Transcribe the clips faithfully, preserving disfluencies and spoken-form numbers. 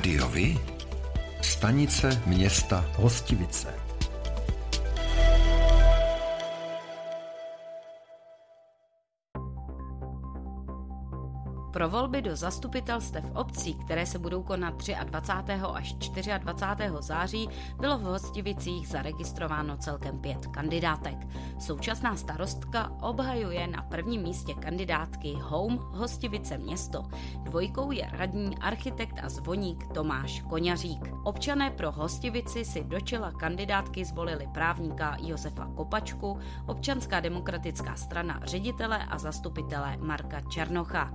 rádiovi stanice města Hostivice. Pro volby do zastupitelstev obcí, které se budou konat dvacátého třetího až dvacátého čtyřiého září, bylo v Hostivicích zaregistrováno celkem pět kandidátek. Současná starostka obhajuje na prvním místě kandidátky Home Hostivice město. Dvojkou je radní architekt a zvoník Tomáš Koňařík. Občané pro Hostivici si do čela kandidátky zvolili právníka Josefa Kopačku, Občanská demokratická strana ředitele a zastupitele Marka Černocha.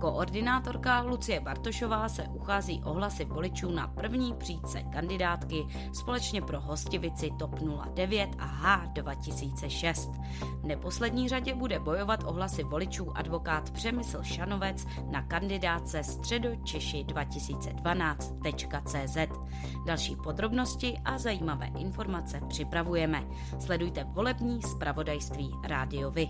Koordinátorka Lucie Bartošová se uchází o hlasy voličů na první příčce kandidátky Společně pro Hostivici TOP nula devět a H dva tisíce šest. V neposlední řadě bude bojovat o hlasy voličů advokát Přemysl Šanovec na kandidátce středočeši dva tisíce dvanáct tečka cé zet. Další podrobnosti a zajímavé informace připravujeme. Sledujte volební zpravodajství Rádio Vy.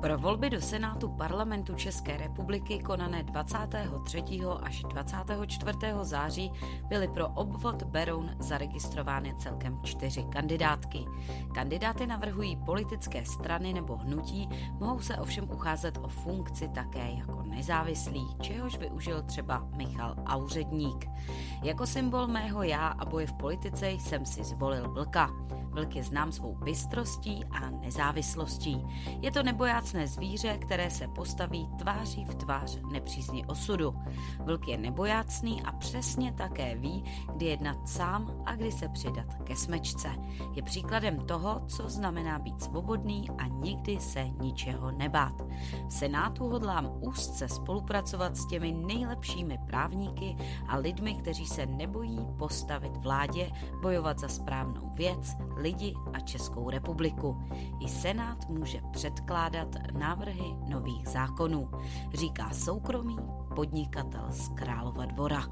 Pro volby do Senátu Parlamentu České republiky konané dvacátého třetího až dvacátého čtvrtého září byly pro obvod Beroun zaregistrovány celkem čtyři kandidátky. Kandidáty navrhují politické strany nebo hnutí, mohou se ovšem ucházet o funkci také jako nezávislí, čehož využil třeba Michal Auředník. Jako symbol mého já a boje v politice jsem si zvolil vlka. Vlk je znám svou bystrostí a nezávislostí. Je to nebojácné zvíře, které se postaví tváří v tvář nepřízni osudu. Vlk je nebojácný a přesně také ví, kdy jednat sám a kdy se přidat ke smečce. Je příkladem toho, co znamená být svobodný a nikdy se ničeho nebát. V Senátu hodlám úzce spolupracovat s těmi nejlepšími právníky a lidmi, kteří se nebojí postavit vládě, bojovat za správnou věc, lidi a Českou republiku. I Senát může předkládat návrhy nových zákonů, říká soukromý podnikatel z Králova Dvora.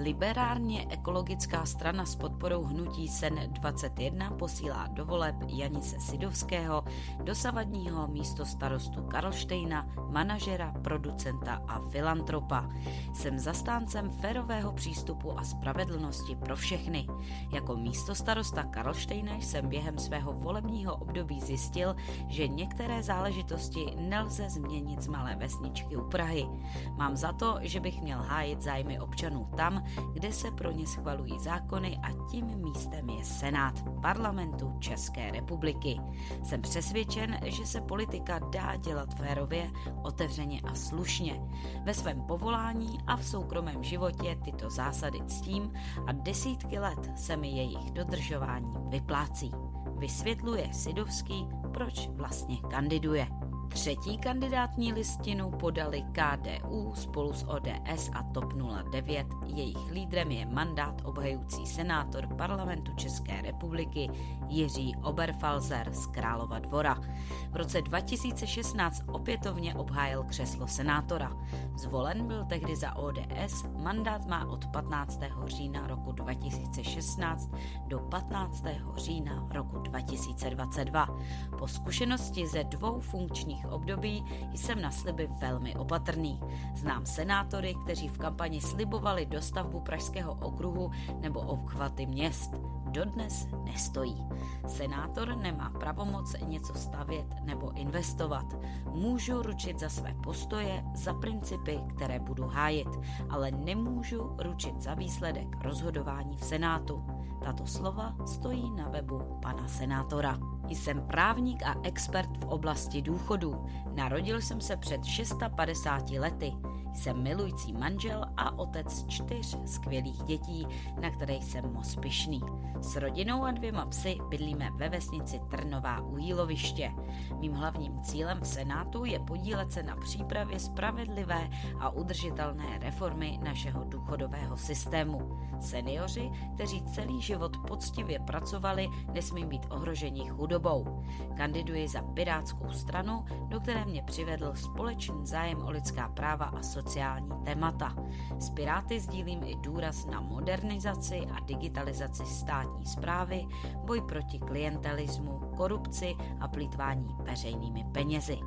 Liberálně ekologická strana s podporou hnutí S E N dvacet jedna posílá do voleb Janice Sidovského, dosavadního místostarostu Karlštejna, manažera, producenta a filantropa. Jsem zastáncem férového přístupu a spravedlnosti pro všechny. Jako místostarosta Karlštejna jsem během svého volebního období zjistil, že některé záležitosti nelze změnit z malé vesničky u Prahy. Mám za to, že bych měl hájit zájmy občanů tam, kde se pro ně schvalují zákony, a tím místem je Senát Parlamentu České republiky. Jsem přesvědčen, že se politika dá dělat férově, otevřeně a slušně. Ve svém povolání a v soukromém životě tyto zásady ctím a desítky let se mi jejich dodržování vyplácí. Vysvětluje Sidovský, proč vlastně kandiduje. Třetí kandidátní listinu podali K D U spolu s O D S a TOP nula devět. Jejich lídrem je mandát obhajující senátor Parlamentu České republiky Jiří Oberfalzer z Králova Dvora. V roce dva tisíce šestnáct opětovně obhájil křeslo senátora. Zvolen byl tehdy za O D S, mandát má od patnáctého října roku dva tisíce šestnáct do patnáctého října roku dva tisíce dvacet dva. Po zkušenosti ze dvou funkčních období jsem na sliby velmi opatrný. Znám senátory, kteří v kampani slibovali dostavbu Pražského okruhu nebo obchvaty měst. Dodnes nestojí. Senátor nemá pravomoc něco stavět nebo investovat. Můžu ručit za své postoje, za principy, které budu hájit, ale nemůžu ručit za výsledek rozhodování v Senátu. Tato slova stojí na webu pana senátora. Jsem právník a expert v oblasti důchodů. Narodil jsem se před padesáti šesti lety. Jsem milující manžel a otec čtyř skvělých dětí, na které jsem moc pyšný. S rodinou a dvěma psy bydlíme ve vesnici Trnová u Jíloviště. Mým hlavním cílem v Senátu je podílet se na přípravě spravedlivé a udržitelné reformy našeho důchodového systému. Senioři, kteří celý život poctivě pracovali, nesmí být ohroženi chudobou. Kandiduji za Pirátskou stranu, do které mě přivedl společný zájem o lidská práva a sociální témata. S Piráty sdílím i důraz na modernizaci a digitalizaci státní správy, boj proti klientelismu, korupci a plýtvání veřejnými penězi.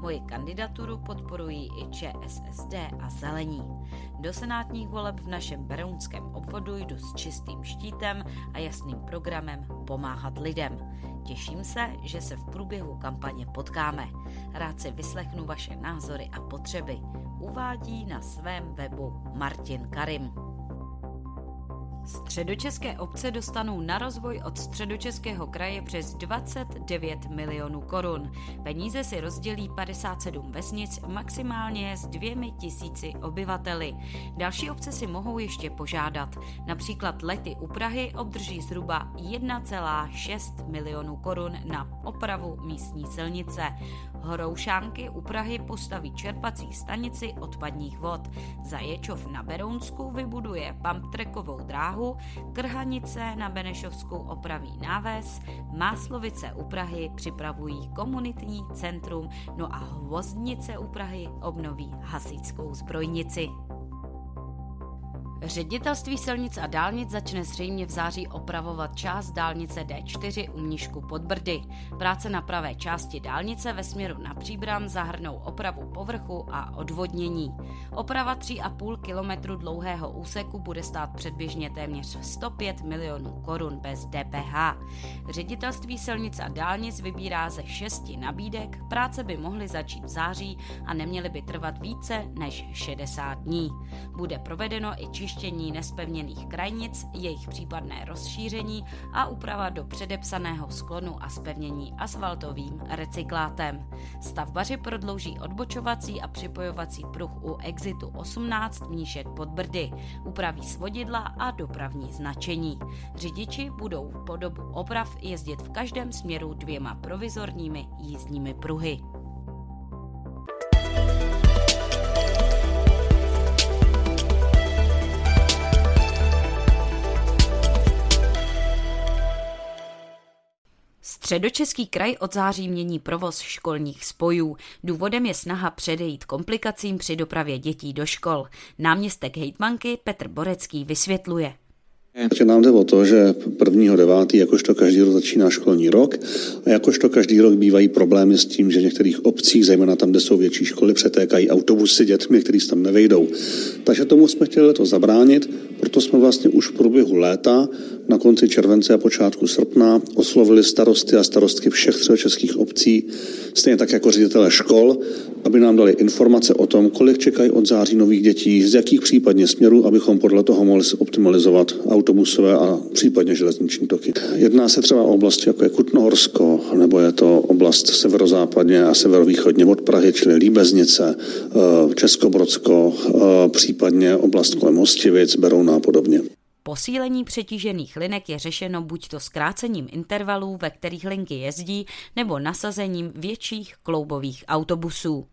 Moji kandidaturu podporují i Č S S D a Zelení. Do senátních voleb v našem berounském obvodu jdu s čistým štítem a jasným programem pomáhat lidem. Těším se, že se v průběhu kampaně potkáme. Rád si vyslechnu vaše názory a potřeby. Uvádí na svém webu Martin Karim. Středočeské obce dostanou na rozvoj od Středočeského kraje přes dvacet devět milionů korun. Peníze si rozdělí padesát sedm vesnic maximálně s dvěmi tisíci obyvateli. Další obce si mohou ještě požádat. Například Lety u Prahy obdrží zhruba jedna celá šest milionů korun na opravu místní silnice. Horoušánky u Prahy postaví čerpací stanici odpadních vod. Zaječov na Berounsku vybuduje pamtrekovou dráhu. Krhanice na Benešovsku opraví náves, Máslovice u Prahy připravují komunitní centrum, no a Hvozdnice u Prahy obnoví hasičskou zbrojnici. Ředitelství silnic a dálnic začne zřejmě v září opravovat část dálnice D čtyři u Mníšku pod Brdy. Práce na pravé části dálnice ve směru na Příbram zahrnou opravu povrchu a odvodnění. Oprava tři celá pět kilometru dlouhého úseku bude stát předběžně téměř sto pět milionů korun bez D P H. Ředitelství silnic a dálnic vybírá ze šesti nabídek, práce by mohly začít v září a neměly by trvat více než šedesát dní. Bude provedeno i čištění nespevněných krajnic, jejich případné rozšíření a úprava do předepsaného sklonu a zpevnění asfaltovým recyklátem. Stavbaři prodlouží odbočovací a připojovací pruh u exitu osmnáct Mníšek pod Brdy, upraví svodidla a dopravní značení. Řidiči budou po dobu oprav jezdit v každém směru dvěma provizorními jízdními pruhy. Středočeský kraj od září mění provoz školních spojů. Důvodem je snaha předejít komplikacím při dopravě dětí do škol. Náměstek hejtmanky Petr Borecký vysvětluje. Takže nám jde o to, že prvního devátý jakožto každý rok začíná školní rok a jakožto každý rok bývají problémy s tím, že v některých obcích, zejména tam, kde jsou větší školy, přetékají autobusy dětmi, který se tam nevejdou. Takže tomu jsme chtěli letos zabránit, proto jsme vlastně už v průběhu léta, na konci července a počátku srpna, oslovili starosty a starostky všech středočeských obcí, stejně tak jako ředitele škol, aby nám dali informace o tom, kolik čekají od září nových dětí, z jakých případně směrů, abychom podle toho mohli optimalizovat autobusové a případně železniční toky. Jedná se třeba o oblasti, jako je Kutnohorsko, nebo je to oblast severozápadně a severovýchodně od Prahy, čili Líbeznice, Českobrodsko, případně oblast kolem Hostivic, Berouna a podobně. Posílení přetížených linek je řešeno buďto zkrácením intervalů, ve kterých linky jezdí, nebo nasazením větších kloubových autobusů.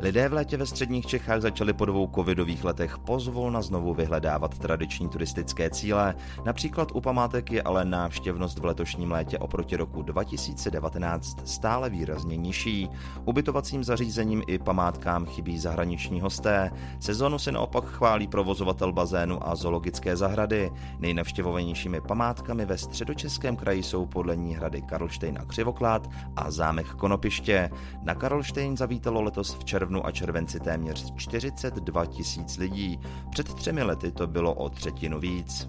Lidé v létě ve středních Čechách začali po dvou covidových letech pozvolna znovu vyhledávat tradiční turistické cíle. Například u památek je ale návštěvnost v letošním létě oproti roku dva tisíce devatenáct stále výrazně nižší. Ubytovacím zařízením i památkám chybí zahraniční hosté. Sezonu si naopak chválí provozovatel bazénu a zoologické zahrady. Nejnavštěvovanějšími památkami ve Středočeském kraji jsou podle ní hrady Karlštejn a Křivoklád a zámek Konopiště. Na Karlštejn zavítalo letos v červnu a červenci téměř čtyřicet dva tisíc lidí. Před třemi lety to bylo o třetinu víc.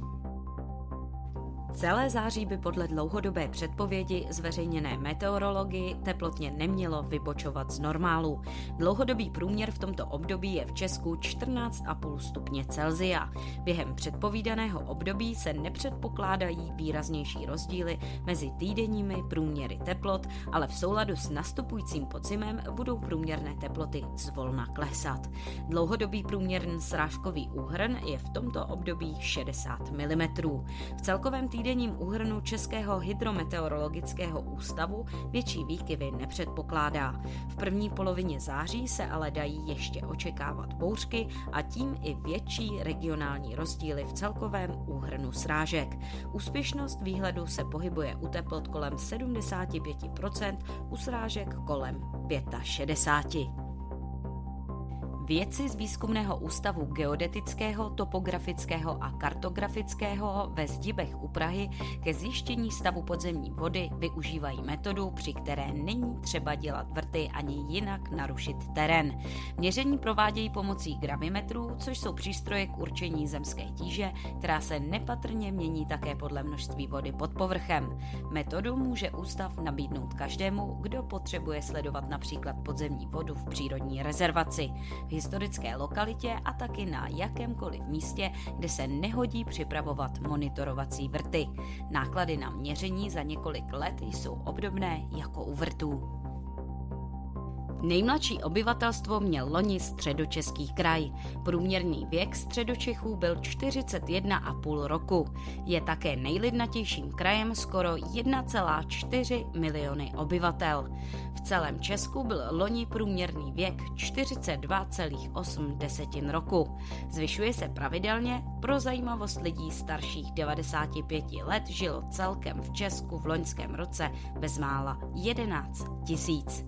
Celé září by podle dlouhodobé předpovědi zveřejněné meteorologii teplotně nemělo vybočovat z normálu. Dlouhodobý průměr v tomto období je v Česku čtrnáct celá pět stupně Celsia. Během předpovídaného období se nepředpokládají výraznější rozdíly mezi týdenními průměry teplot, ale v souladu s nastupujícím podzimem budou průměrné teploty zvolna klesat. Dlouhodobý průměrný srážkový úhrn je v tomto období šedesát milimetrů. V celkovém týdenním V týdenním úhrnu Českého hydrometeorologického ústavu větší výkyvy nepředpokládá. V první polovině září se ale dají ještě očekávat bouřky a tím i větší regionální rozdíly v celkovém úhrnu srážek. Úspěšnost výhledu se pohybuje u teplot kolem sedmdesát pět procent, u srážek kolem šedesát pět procent. vědci z Výzkumného ústavu geodetického, topografického a kartografického ve Zdibech u Prahy ke zjištění stavu podzemní vody využívají metodu, při které není třeba dělat vrty ani jinak narušit terén. Měření provádějí pomocí gravimetrů, což jsou přístroje k určení zemské tíže, která se nepatrně mění také podle množství vody pod povrchem. Metodu může ústav nabídnout každému, kdo potřebuje sledovat například podzemní vodu v přírodní rezervaci, v historické lokalitě a taky na jakémkoliv místě, kde se nehodí připravovat monitorovací vrty. Náklady na měření za několik let jsou obdobné jako u vrtů. Nejmladší obyvatelstvo měl loni Středočeský kraj. Průměrný věk Středočechů byl čtyřicet jedna a půl roku. Je také nejlidnatějším krajem skoro jedna celá čtyři miliony obyvatel. V celém Česku byl loni průměrný věk čtyřicet dva celá osm roku. Zvyšuje se pravidelně, pro zajímavost lidí starších devadesáti pěti let žilo celkem v Česku v loňském roce bezmála jedenáct tisíc.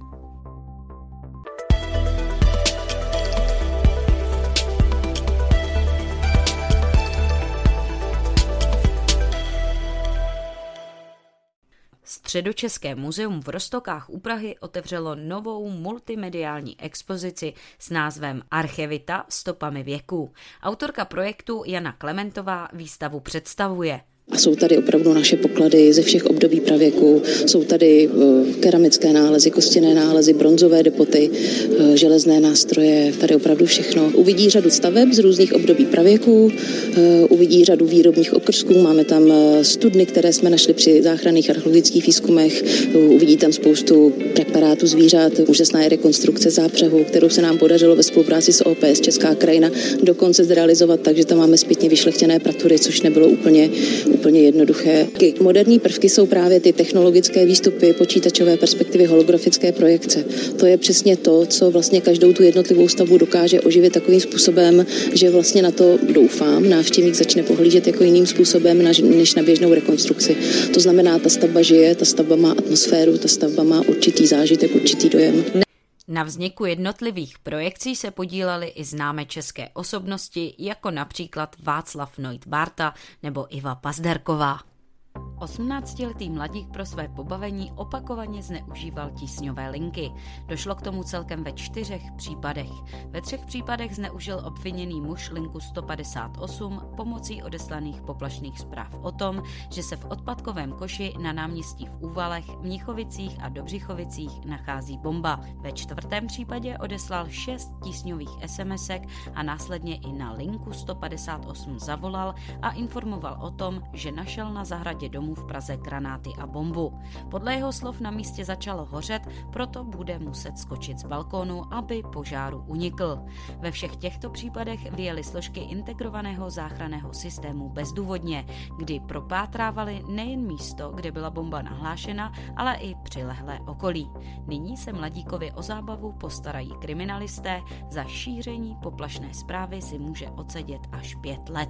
Středočeské muzeum v Roztokách u Prahy otevřelo novou multimediální expozici s názvem Archevita stopami věků. Autorka projektu Jana Klementová výstavu představuje. A jsou tady opravdu naše poklady ze všech období pravěku, jsou tady keramické nálezy, kostěné nálezy, bronzové depoty, železné nástroje, tady opravdu všechno. Uvidí řadu staveb z různých období pravěku, uvidí řadu výrobních okrsků, máme tam studny, které jsme našli při záchranných archeologických výzkumech, uvidí tam spoustu preparátů zvířat, úžasná je rekonstrukce zápřehu, kterou se nám podařilo ve spolupráci s O P S Česká krajina dokonce zrealizovat, takže tam máme zpětně vyšlechtěné pratury, což nebylo úplně úplně jednoduché. Moderní prvky jsou právě ty technologické výstupy, počítačové perspektivy, holografické projekce. To je přesně to, co vlastně každou tu jednotlivou stavbu dokáže oživit takovým způsobem, že vlastně na to, doufám, návštěvník začne pohlížet jako jiným způsobem než na běžnou rekonstrukci. To znamená, ta stavba žije, ta stavba má atmosféru, ta stavba má určitý zážitek, určitý dojem. Na vzniku jednotlivých projekcí se podílely i známé české osobnosti, jako například Václav Neužil nebo Iva Pazderková. osmnáctiletý mladík pro své pobavení opakovaně zneužíval tísňové linky. Došlo k tomu celkem ve čtyřech případech. Ve třech případech zneužil obviněný muž linku sto padesát osm pomocí odeslaných poplašných zpráv o tom, že se v odpadkovém koši na náměstí v Úvalech, Mnichovicích a Dobřichovicích nachází bomba. Ve čtvrtém případě odeslal šest tísňových SMSek a následně i na linku sto padesát osm zavolal a informoval o tom, že našel na zahradě domů v Praze granáty a bombu. Podle jeho slov na místě začalo hořet, proto bude muset skočit z balkónu, aby požáru unikl. Ve všech těchto případech vyjeli složky integrovaného záchranného systému bezdůvodně, kdy propátrávali nejen místo, kde byla bomba nahlášena, ale i přilehlé okolí. Nyní se mladíkovi o zábavu postarají kriminalisté, za šíření poplašné zprávy si může odsedět až pět let.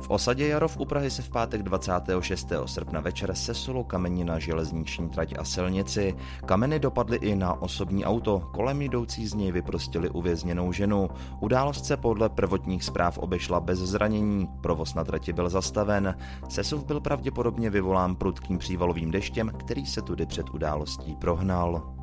V osadě Jarov u Prahy se v pátek dvacátého šestého srpna večer sesulo kamení na železniční trať a silnici. Kameny dopadly i na osobní auto, kolem jdoucí z něj vyprostili uvězněnou ženu. Událost se podle prvotních zpráv obešla bez zranění, provoz na trati byl zastaven. Sesuv byl pravděpodobně vyvolán prudkým přívalovým deštěm, který se tudy před událostí prohnal.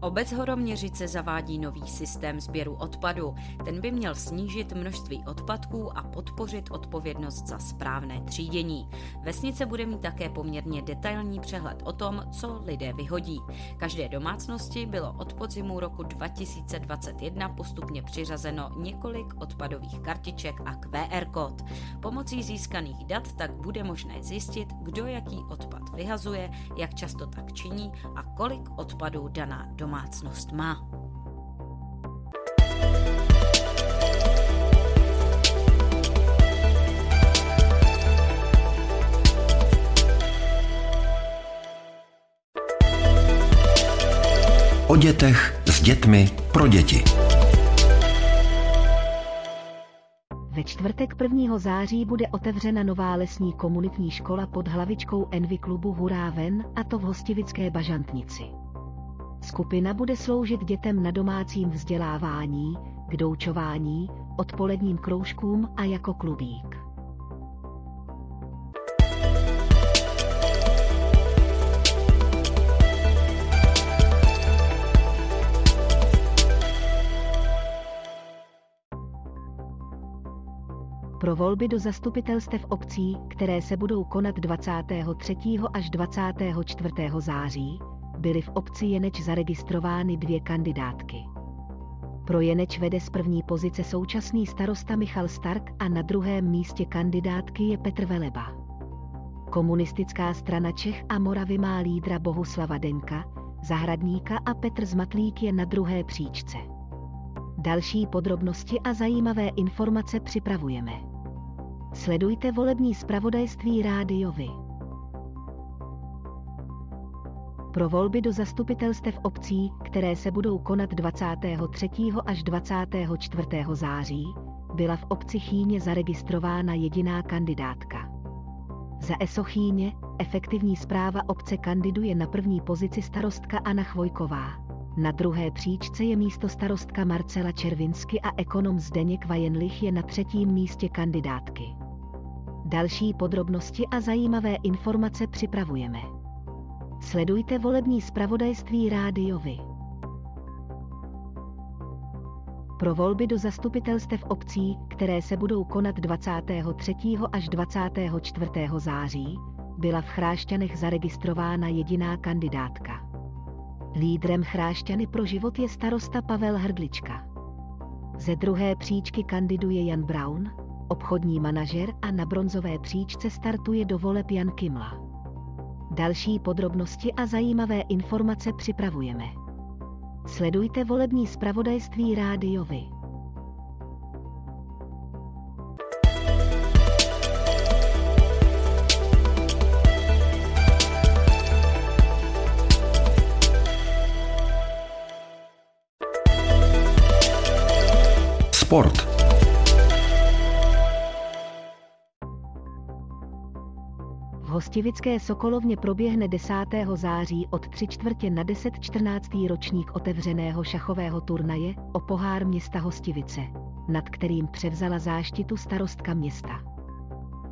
Obec Horoměřice zavádí nový systém sběru odpadu. Ten by měl snížit množství odpadků a podpořit odpovědnost za správné třídění. Vesnice bude mít také poměrně detailní přehled o tom, co lidé vyhodí. Každé domácnosti bylo od podzimu roku dva tisíce dvacet jedna postupně přiřazeno několik odpadových kartiček a Q R kód. Pomocí získaných dat tak bude možné zjistit, kdo jaký odpad vyhazuje, jak často tak činí a kolik odpadů daná domácnost domácnost má. O dětech, s dětmi, pro děti. Ve čtvrtek prvního září bude otevřena nová lesní komunitní škola pod hlavičkou Envy klubu Hurá ven, a to v hostivické Bažantnici. Skupina bude sloužit dětem na domácím vzdělávání, k doučování, odpoledním kroužkům a jako klubík. Pro volby do zastupitelstev obcí, které se budou konat dvacátého třetího až dvacátého čtvrtého září, byly v obci Jeneč zaregistrovány dvě kandidátky. Pro Jeneč vede z první pozice současný starosta Michal Stark a na druhém místě kandidátky je Petr Veleba. Komunistická strana Čech a Moravy má lídra Bohuslava Denka, Zahradníka, a Petr Zmatlík je na druhé příčce. Další podrobnosti a zajímavé informace připravujeme. Sledujte volební zpravodajství Rádiovi. Pro volby do zastupitelstev obcí, které se budou konat dvacátého třetího až dvacátého čtvrtého září, byla v obci Chýně zaregistrována jediná kandidátka. Za ESO Chýně, efektivní správa obce, kandiduje na první pozici starostka Anna Chvojková. Na druhé příčce je místostarostka Marcela Červinsky a ekonom Zdeněk Vajenlich je na třetím místě kandidátky. Další podrobnosti a zajímavé informace připravujeme. Sledujte volební zpravodajství Rádiovi. Pro volby do zastupitelstev obcí, které se budou konat dvacátého třetího až dvacátého čtvrtého září, byla v Chrášťanech zaregistrována jediná kandidátka. Lídrem Chrášťany pro život je starosta Pavel Hrdlička. Ze druhé příčky kandiduje Jan Braun, obchodní manažer, a na bronzové příčce startuje do voleb Jan Kimla. Další podrobnosti a zajímavé informace připravujeme. Sledujte volební zpravodajství Rádiovi. Sport. V hostivické Sokolovně proběhne desátého září od tři čtvrtě na deset čtrnáctý ročník otevřeného šachového turnaje o pohár města Hostivice, nad kterým převzala záštitu starostka města.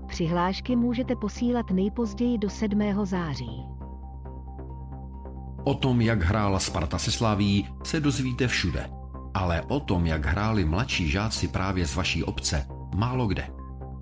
Přihlášky můžete posílat nejpozději do sedmého září. O tom, jak hrála Sparta se Slaví, se dozvíte všude. Ale o tom, jak hráli mladší žáci právě z vaší obce, málo kde.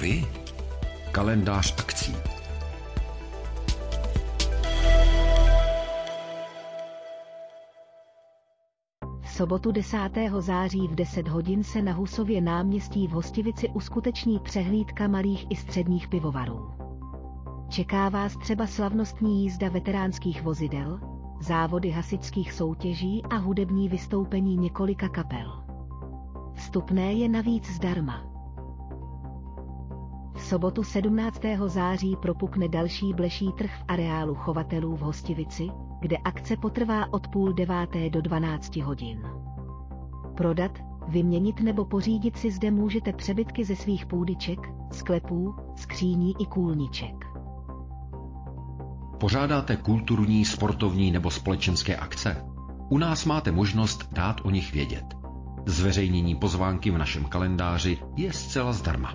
Vy? Kalendář akcí. V sobotu desátého září v deset hodin se na Husově náměstí v Hostivici uskuteční přehlídka malých i středních pivovarů. Čeká vás třeba slavnostní jízda veteránských vozidel, závody hasičských soutěží a hudební vystoupení několika kapel. Vstupné je navíc zdarma. V sobotu sedmnáctého září propukne další bleší trh v areálu chovatelů v Hostivici, kde akce potrvá od půl deváté do dvanácti hodin. Prodat, vyměnit nebo pořídit si zde můžete přebytky ze svých půdyček, sklepů, skříní i kůlniček. Pořádáte kulturní, sportovní nebo společenské akce? U nás máte možnost dát o nich vědět. Zveřejnění pozvánky v našem kalendáři je zcela zdarma.